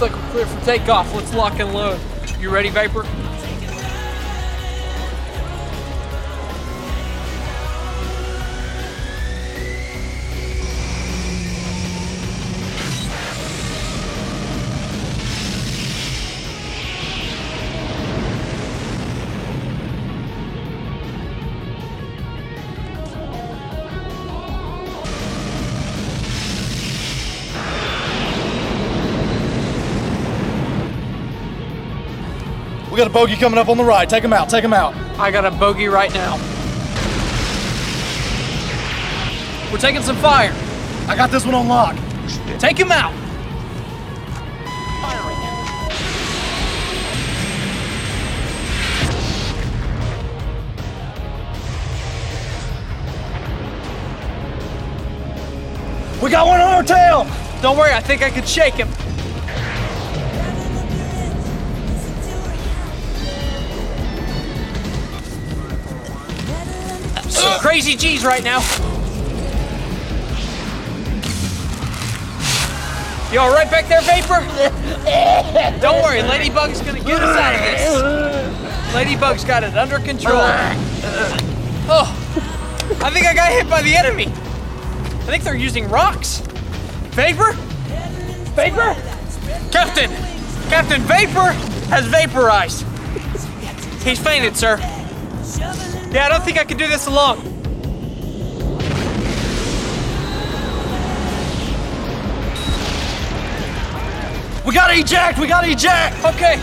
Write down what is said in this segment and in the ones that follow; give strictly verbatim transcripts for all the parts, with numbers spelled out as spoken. looks like we're clear for takeoff. Let's lock and load. You ready, Viper? We got a bogey coming up on the right. Take him out, take him out. I got a bogey right now. We're taking some fire. I got this one on lock. Take him out. Firing. We got one on our tail. Don't worry, I think I can shake him. Crazy G's right now. You all right back there, Vapor? Don't worry, Ladybug's gonna get us out of this. Ladybug's got it under control. Oh, I think I got hit by the enemy. I think they're using rocks. Vapor? Vapor? Captain! Captain Vapor has vaporized. He's fainted, sir. Yeah, I don't think I can do this alone. We gotta eject, we gotta eject! Okay.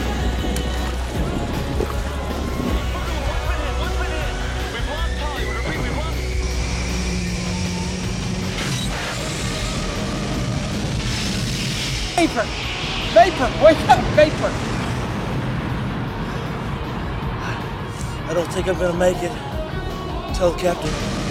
Vapor, Vapor, wake up, Vapor. I don't think I'm gonna make it. Tell the captain.